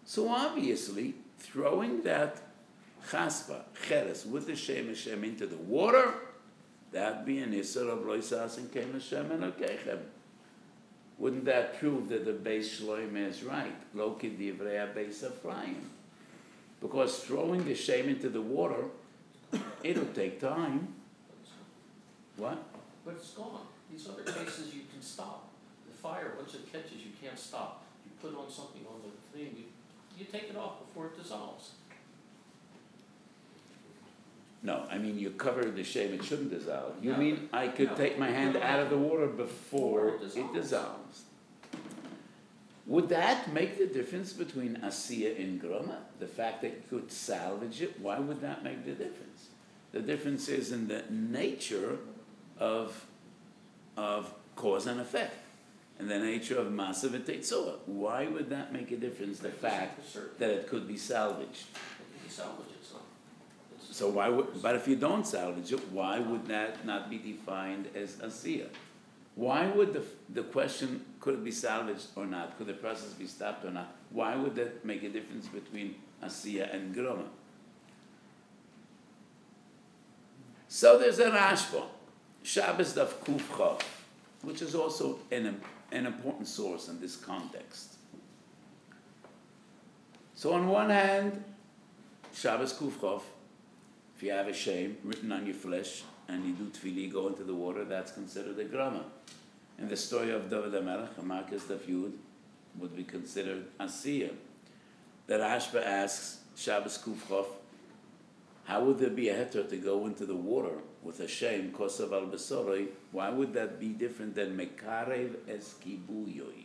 So obviously, throwing that chaspa, cheres, with the shem Hashem into the water, that'd be an isser of loisas and kem Hashem and okechem. Wouldn't that prove that the Beis Shloime is right? Loki divrea Beis Ephraim. Because throwing the shem into the water, it'll take time. What? But it's gone. These other cases you can stop. The fire, once it catches, you can't stop. You put on something on the thing, you take it off before it dissolves. No, I mean you cover the shame, it shouldn't dissolve. You mean I could take my hand out of the water before it dissolves? Would that make the difference between Asiya and Groma? The fact that you could salvage it, why would that make the difference? The difference is in the nature of cause and effect, and the nature of Masa v'Teitzua. Why would that make a difference, the fact that it could be salvaged? So why would, but if you don't salvage it, why would that not be defined as Asiya? Why would the question, could it be salvaged or not? Could the process be stopped or not? Why would that make a difference between Asiya and Groma? So there's a Rashba, Shabbos Daf Kuf Chav, which is also an important source in this context. So on one hand, Shabbos Kuf Chav, if you have a shame written on your flesh and you do tefillah, go into the water, that's considered a grama. And the story of David HaMelech, Hamakis Dafyud, would be considered asiyah. The Rashba asks, Shabbos Kufchof, how would there be a heter to go into the water with a shame, kosav al besoroi? Why would that be different than mekarev es kibuyoi?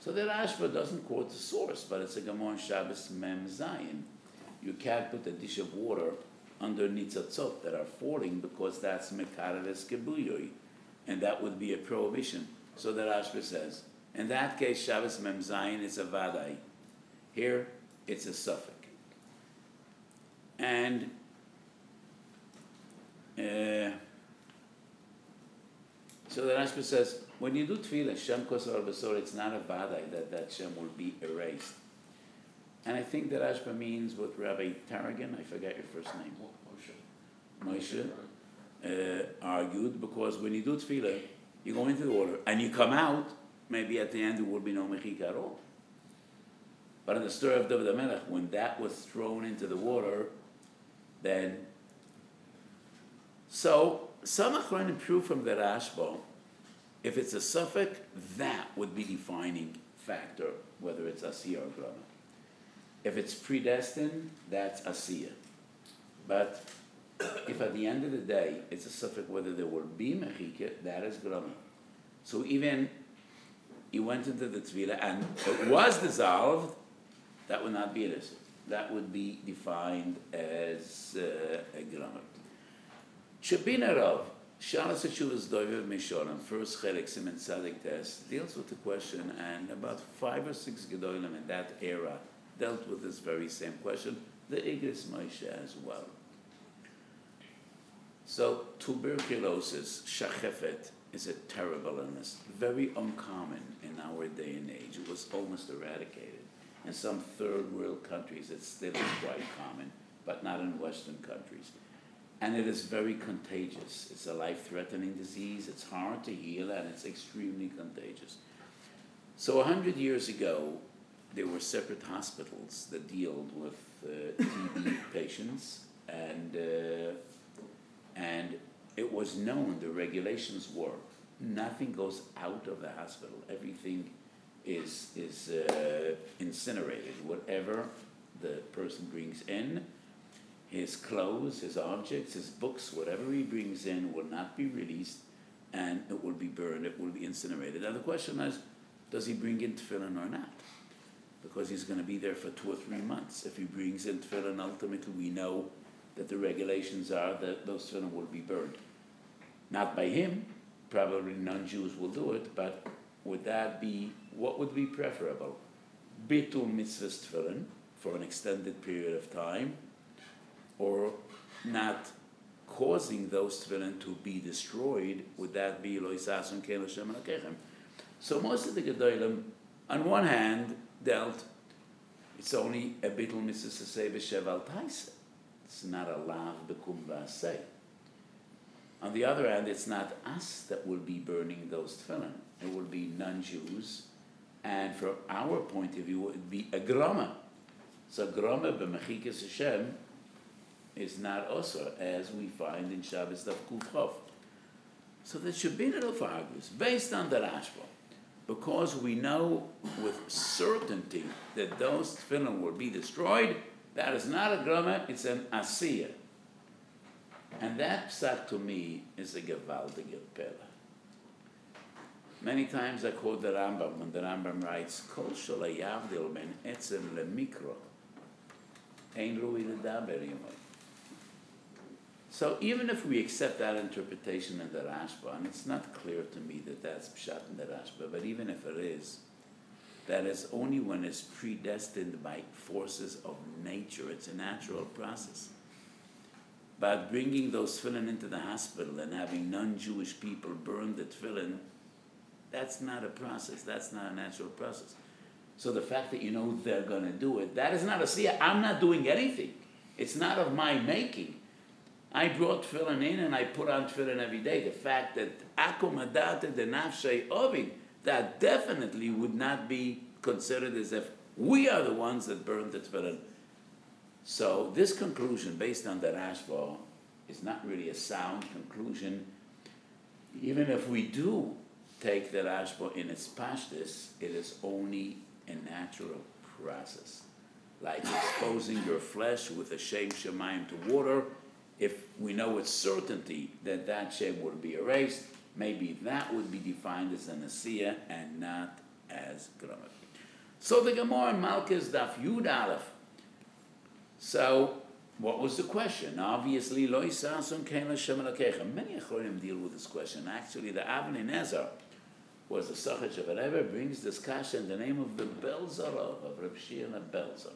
So the Rashba doesn't quote the source, but it's a Gemara on Shabbos Mem Zayin. You can't put a dish of water under nitzatzot that are falling, because that's mekareves kibuyoi, and that would be a prohibition. So the Rashba says, in that case, Shabbos Mem Zayin is a vadai. Here, it's a suffix. And so the Rashba says, when you do tefillah, shem kosav al basor, it's not a vadai that shem will be erased. And I think that Ashba means with Rabbi Tarragon, I forget your first name. Moshe argued, because when you do tefillah, you go into the water and you come out, maybe at the end there will be no mechika at all. But in the story of David HaMelech, when that was thrown into the water, then... So, some achronim prove from the Rashba, if it's a suffix, that would be defining factor, whether it's asiyah or grama. If it's predestined, that's asiyah. But if at the end of the day it's a suffix whether there will be mechika, that is grama. So even he went into the tefillah and it was dissolved, that would not be an issue. That would be defined as a grama. Chebinarov, Shalas Hachuvas Doiviv Mishoram, first Chelek Siman Tzadik test, deals with the question, and about 5 or 6 Gedolim in that era dealt with this very same question, the Igris Meishe as well. So tuberculosis, shachefet, is a terrible illness, very uncommon in our day and age. It was almost eradicated. In some third world countries, it still is quite common, but not in Western countries. And it is very contagious. It's a life-threatening disease. It's hard to heal, and it's extremely contagious. So 100 years ago, there were separate hospitals that dealt with TB patients, and it was known, the regulations were, nothing goes out of the hospital. Everything is incinerated. Whatever the person brings in, his clothes, his objects, his books, whatever he brings in will not be released, and it will be burned, it will be incinerated. Now the question is, does he bring in tefillin or not? Because he's going to be there for 2 or 3 months. If he brings in tefillin, ultimately we know that the regulations are that those tefillin will be burned. Not by him, probably non-Jews will do it, but would that be, what would be preferable? Bitul mitzvahs tefillin for an extended period of time, or not causing those tefillin to be destroyed, would that be lo yisasun kein l'shem alakechem? So most of the Gedolim, on one hand, dealt, it's only a bittul mitzvah to say b'sheval taisa. It's not a lav b'kum v'aseh. On the other hand, it's not us that will be burning those tefillin. It will be non-Jews. And from our point of view, it would be a groma. So groma b'mechikas Hashem is not osur, as we find in Shabbos Daf Kuf Chof. So that should be a little fargus, based on the Rashba. Because we know with certainty that those tefillin will be destroyed, that is not a groma, it's an asiyah. And that psak to me is a gevaldige pella. Many times I quote the Rambam when the Rambam writes, Kol shalei yavdil ben etzem lemikro, ein rui ledaber yomai. So even if we accept that interpretation in the Rashba, and it's not clear to me that that's pshat in the Rashba, but even if it is, that is only when it's predestined by forces of nature. It's a natural process. But bringing those tefillin into the hospital and having non-Jewish people burn the tefillin, that's not a process. That's not a natural process. So the fact that you know they're going to do it, that is not a siyah. I'm not doing anything. It's not of my making. I brought tefillin in and I put on tefillin every day. The fact that akum hadateh denafshei ovid, that definitely would not be considered as if we are the ones that burned the tefillin. So this conclusion, based on the Rashba, is not really a sound conclusion. Even if we do take the Rashba in its pashtus, it is only a natural process. Like exposing your flesh with a shem shemayim to water, if we know with certainty that that shem would be erased, maybe that would be defined as an asiyah and not as grama. So the Gemara in Malchus Daf Yud Aleph. So, what was the question? Obviously, Lo Yisasun Kein L'Shem Elokecha. Many Achorim deal with this question. Actually, the Avnei Nezer, who was the Socher Shavarever, brings this kasha in the name of the Belzarov, of Reb Shimon Belzar.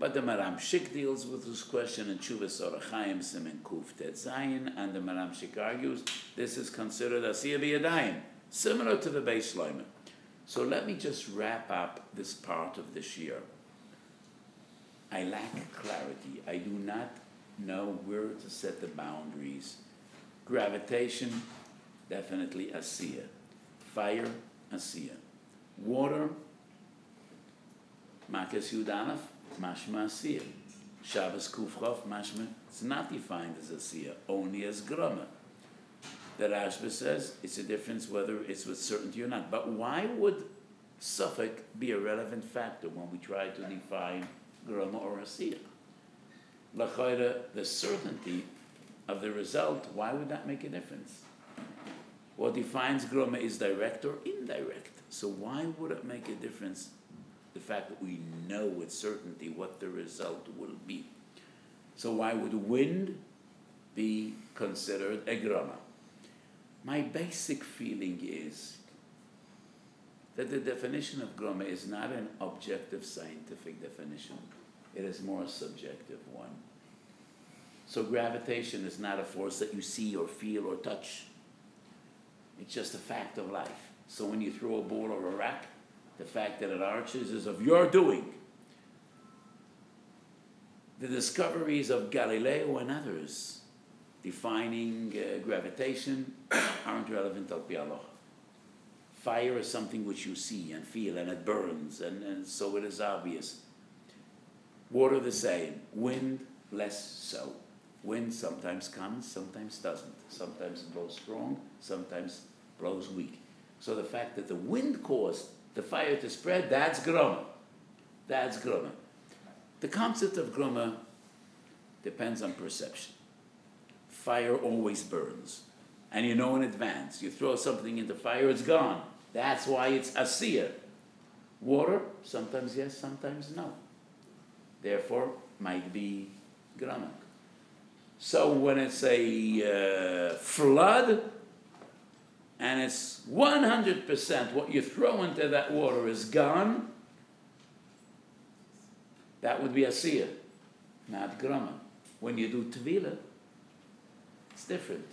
But the Maharam Shik deals with this question in Shuvas Orachayim Simen Kuf Tet Zayin, and the Maharam Shik argues this is considered Asiyah B'Yadayim, similar to the Beis Shloime. So let me just wrap up this part of this year. I lack clarity. I do not know where to set the boundaries. Gravitation, definitely Asiyah. Fire, Asiyah. Water, Makas Yud Aleph, Mashma Asiyah. Shabbos Kufchof, Mashma, it's not defined as Asiyah, only as Groma. The Rashba says it's a difference whether it's with certainty or not. But why would Suffolk be a relevant factor when we try to define Groma or Asiyah? L'chayra, the certainty of the result, why would that make a difference? What defines Groma is direct or indirect. So why would it make a difference, the fact that we know with certainty what the result will be? So why would wind be considered a groma? My basic feeling is that the definition of groma is not an objective scientific definition. It is more a subjective one. So gravitation is not a force that you see or feel or touch. It's just a fact of life. So when you throw a ball or a rock, the fact that it arches is of your doing. The discoveries of Galileo and others defining gravitation aren't relevant al pi halacha. Fire is something which you see and feel, and it burns, and so it is obvious. Water the same. Wind, less so. Wind sometimes comes, sometimes doesn't. Sometimes it blows strong, sometimes blows weak. So the fact that the wind caused the fire to spread, that's groma. That's groma. The concept of groma depends on perception. Fire always burns. And you know in advance. You throw something into fire, it's gone. That's why it's asiyah. Water, sometimes yes, sometimes no. Therefore, might be groma. So when it's a flood, and it's 100% what you throw into that water is gone, that would be asiyah, not grama. When you do tevilah, it's different.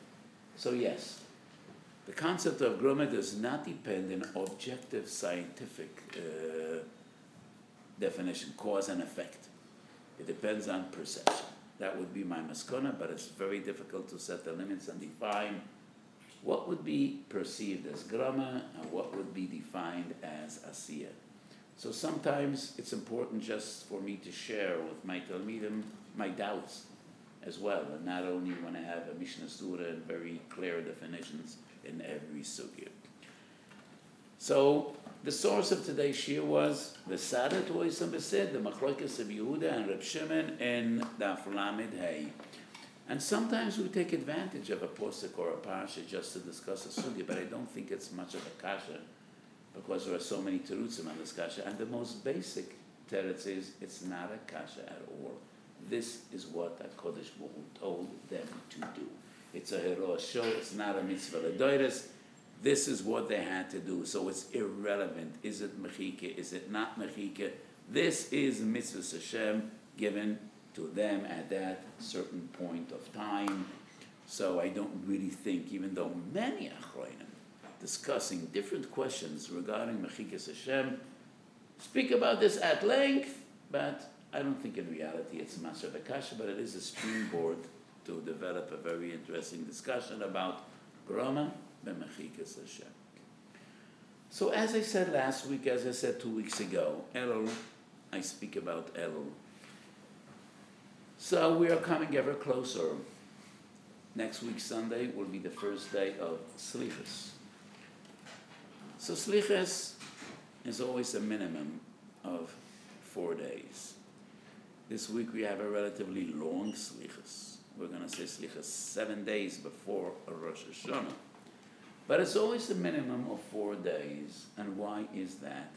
So yes, the concept of grama does not depend on objective scientific definition, cause and effect. It depends on perception. That would be my maskana, but it's very difficult to set the limits and define what would be perceived as grama and what would be defined as asiyah. So sometimes it's important just for me to share with my talmidim my doubts as well, and not only when I have a Mishnah Sura and very clear definitions in every sugya. So the source of today's shiur was the Sadat Oisambasid, the Machlokes of Yehuda and Reb Shimon in Daf Lamed Hay. And sometimes we take advantage of a posuk or a parsha just to discuss a sugya, but I don't think it's much of a kasha because there are so many terutzim on this kasha. And the most basic teretz is it's not a kasha at all. This is what HaKadosh Baruch Hu told them to do. It's a heroic show. It's not a mitzvah l'doros. This is what they had to do. So it's irrelevant. Is it mechika? Is it not mechika? This is mitzvah Hashem given to them at that certain point of time. So I don't really think, even though many achronim discussing different questions regarding mechikas Hashem speak about this at length, but I don't think in reality it's much of a kasha, but it is a springboard to develop a very interesting discussion about grama b'mechikas Hashem. So as I said last week, as I said 2 weeks ago, Elul, I speak about Elul. So we are coming ever closer. Next week, Sunday, will be the first day of Slichus. So Slichus is always a minimum of 4 days. This week we have a relatively long Slichus. We're going to say Slichus 7 days before Rosh Hashanah. But it's always a minimum of 4 days. And why is that?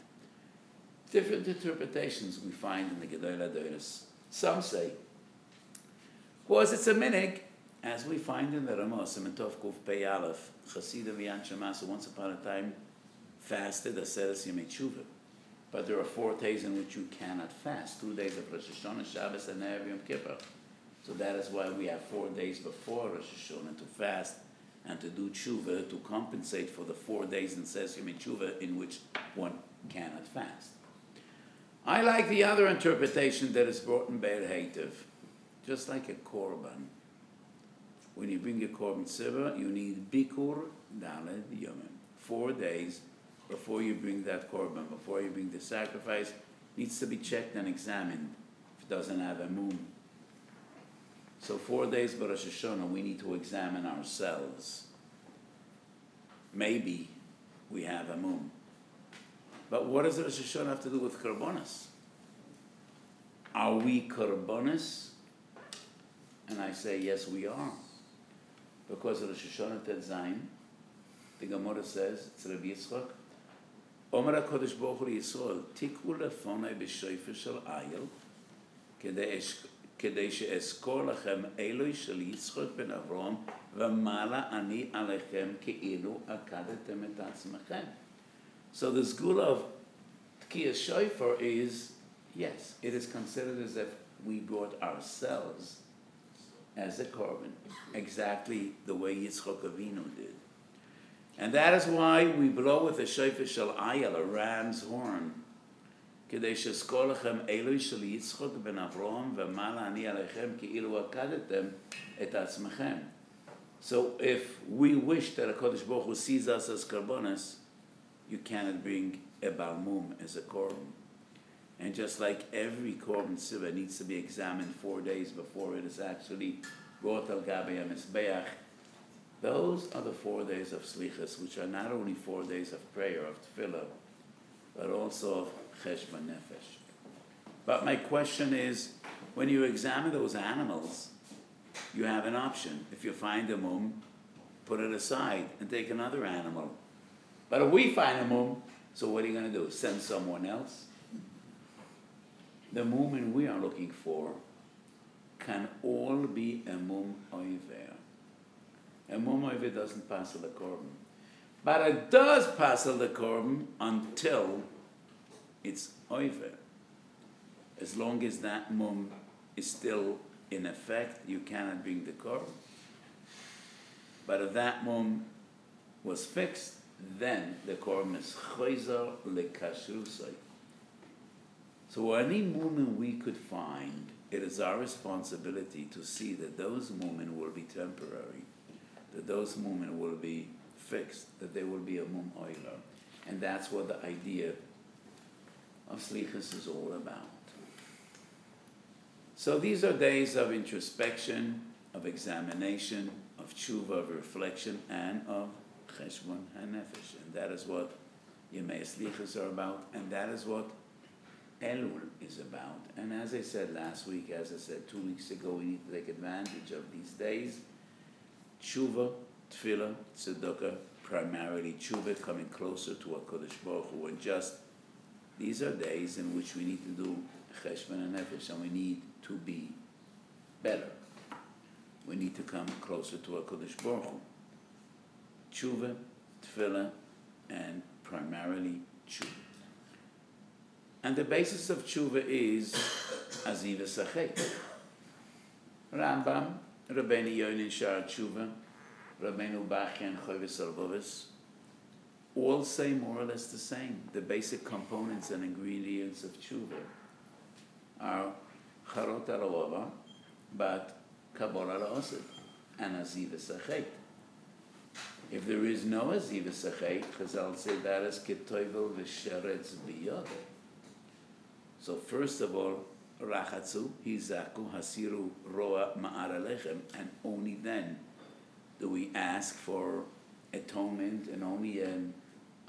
Different interpretations we find in the Gedolis. Some say, because it's a minig, as we find in the Ramos, in Tov Kuf Pei Aleph, Chasidim V'Yan Shemasa, once upon a time, fasted Aseres Yemei Tshuva. But there are 4 days in which you cannot fast. 2 days of Rosh Hashanah, Shabbos, and Erev Yom Kippur. So that is why we have 4 days before Rosh Hashanah to fast and to do tshuva to compensate for the 4 days in Sesiyum tshuva in which one cannot fast. I like the other interpretation that is brought in Be'er Heitiv. Just like a korban, when you bring a korban tzibah, you need bikur daled yomim. 4 days before you bring that korban, before you bring the sacrifice, needs to be checked and examined if it doesn't have a moon. So 4 days before Rosh Hashanah, we need to examine ourselves. Maybe we have a moon. But what does Rosh Hashanah have to do with korbanos? Are we korbanos? And I say, yes, we are. Because Rosh Hashanah Tet Zayin, the Gemara says, it's Reb Yitzchak, Omer HaKadosh Baruch Hu Yisrael, Tikhu lefonai b'shofer shel ayil, kedei she'ezkor lachem Eloi shel Yitzchak ben Avram, v'mala ani alechem ke'ilu akadetem et atzmachem. So the school of Tkiyas Shofar is, yes, it is considered as if we brought ourselves as a korban, exactly the way Yitzchok Avinu did. And that is why we blow with a shofar shel ayil, a ram's horn. Kedei shezkor lachem Eloi shel Yitzchok ben Avram v'mala ani alechem keilu akadetem et atzmachem. So if we wish that HaKadosh Baruch Hu sees us as korbanos, you cannot bring a balmum as a korban. And just like every korban tzibah needs to be examined 4 days before it is actually brought al gabe hamizbeach, those are the 4 days of slichus, which are not only 4 days of prayer, of tefillah, but also of cheshbon nefesh. But my question is, when you examine those animals, you have an option. If you find a mum, put it aside and take another animal. But if we find a mum, so what are you going to do? Send someone else? The mum we are looking for can all be a mum oiver. A mum oiver doesn't pass the korban, but it does pass the korban until it's oiver. As long as that mum is still in effect, you cannot bring the korban. But if that mum was fixed, then the korban is choizer lekashrusay. So any movement we could find, it is our responsibility to see that those movements will be temporary, that those movements will be fixed, that there will be a mum oila. And that's what the idea of Slichus is all about. So these are days of introspection, of examination, of tshuva, of reflection, and of cheshbon hanefesh. And that is what Yemei Slichus are about, and that is what Elul is about. And as I said last week, as I said 2 weeks ago, we need to take advantage of these days. Tshuva, tefillah, tzedakah, primarily tshuva, coming closer to HaKadosh Baruch Hu, and just these are days in which we need to do cheshbon hanefesh, and we need to be better. We need to come closer to HaKadosh Baruch Hu. Tshuva, tefillah, and primarily tshuva. And the basis of tshuva is Aziva Sachet. Rambam, Rabbeinu Yonin Shara Tshuva, Rabbeinu Bachyan Chovis Alvovis, all say more or less the same. The basic components and ingredients of tshuva are Charot Arovava, but Kabor Alaosid, and Aziva Sachet. If there is no Aziva Sachet, Chazal say that is Ketoivel V'Sheretz B'Yod. So first of all, rachatzu, hizaku, hasiru, roa, ma'ara lechem, and only then do we ask for atonement, and only then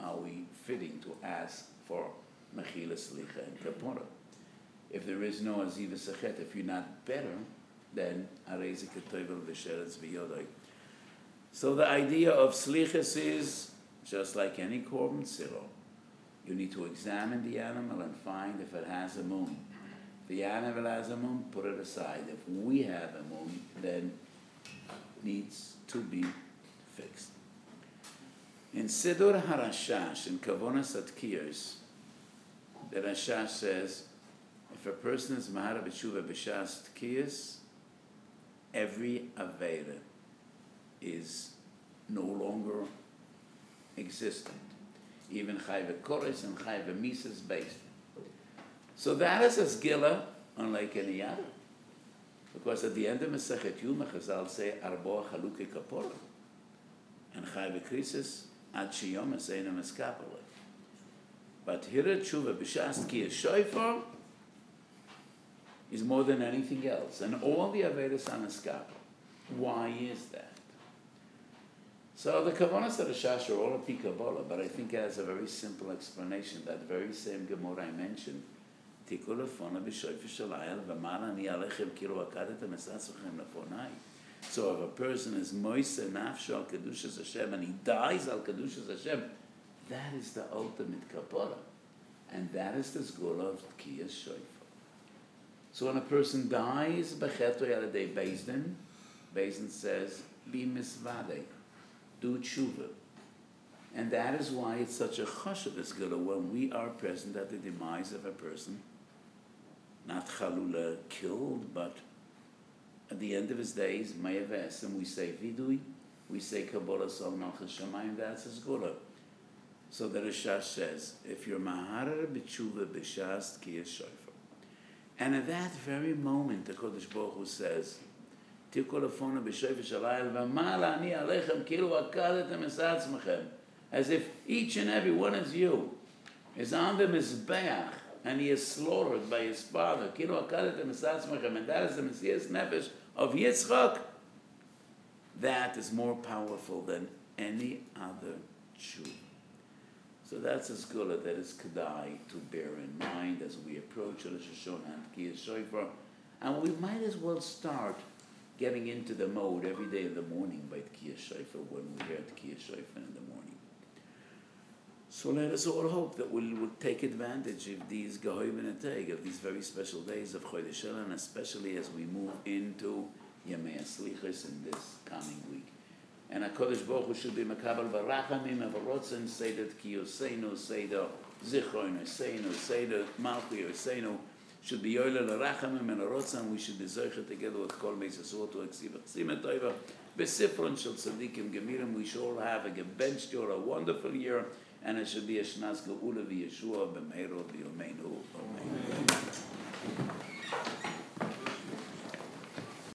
are we fitting to ask for mechila, slicha, and kapora. If there is no aziva sachet, if you're not better, then areizik etoivel v'sheretz b'yodai. So the idea of slichas is, just like any korban tzilo, you need to examine the animal and find if it has a mum. If the animal has a mum, put it aside. If we have a mum, then it needs to be fixed. In Sidur HaRashash, in Kavonas Atkios, the Rashash says, if a person is Mahara B'Tshuva B'Shas Atkios, every Avera is no longer existent. Even Chayve Kores and Chayve Mises based. So that is a sgila unlike any other. Because at the end of Masechet Yoma, Chazal say, Arboa Chaluke Kapora. And Chayve Krisis, Ad Shiyoma Seinem Eskapole. But Hira Tshuva B'Shas Tkiyas Shofar is more than anything else. And all the Avedas on Eskapole. Why is that? So the Kavanas of the Rashash are all a Pikabola, but I think it has a very simple explanation. That very same Gemara I mentioned, so if a person is Moise Nafsho al Kedushas Hashem and he dies al Kedushas Hashem, that is the ultimate Kapora. And that is the Zgula of Tkiyas Shofar. So when a person dies, Bechetoi Aladei Bezdin, Bezdin says, Be Misvadei. Do tshuva. And that is why it's such a chashuv esgula when we are present at the demise of a person, not chalula killed, but at the end of his days, mayaves, and we say vidui, we say kabbalah sol malchus shamayim, that's esgula. So the Rashash says, if you're mahara b'tshuva b'shas tkiyas shofar, and at that very moment, the Kodesh Baruch Hu says, as if each and every one of you is on the Mizbeach and he is slaughtered by his father. And that is the Mesias Nefesh of Yitzchak. That is more powerful than any other Jew. So that's a skula that is kedai to bear in mind as we approach Rosh Hashanah and Tkiyas Shofar. And we might as well start getting into the mode every day in the morning by Tkiyas Shofar when we hear Tkiyas Shofar in the morning. So let us all hope that we will take advantage of these Gehoy Beneteg, of these very special days of Chodesh Elul, and especially as we move into Yemei Slichus in this coming week. And HaKadosh Baruch Hu should be Makabel Barachamim Avarotzen Seder Tkiyoseinu Seder Zichroinu Seinu Seder Malchi Yoseinu should be Yoyle L'Rachamim and Arotzan. We should be Zoycha together with Kol Meis Yisroel to Exivach Simet Toiva B'Sifron Shel Tzadikim Gemirim. We should all have a gebencht year, a wonderful year, and it should be a Shnas Geula V'Yeshua B'Meiro V'Yomeinu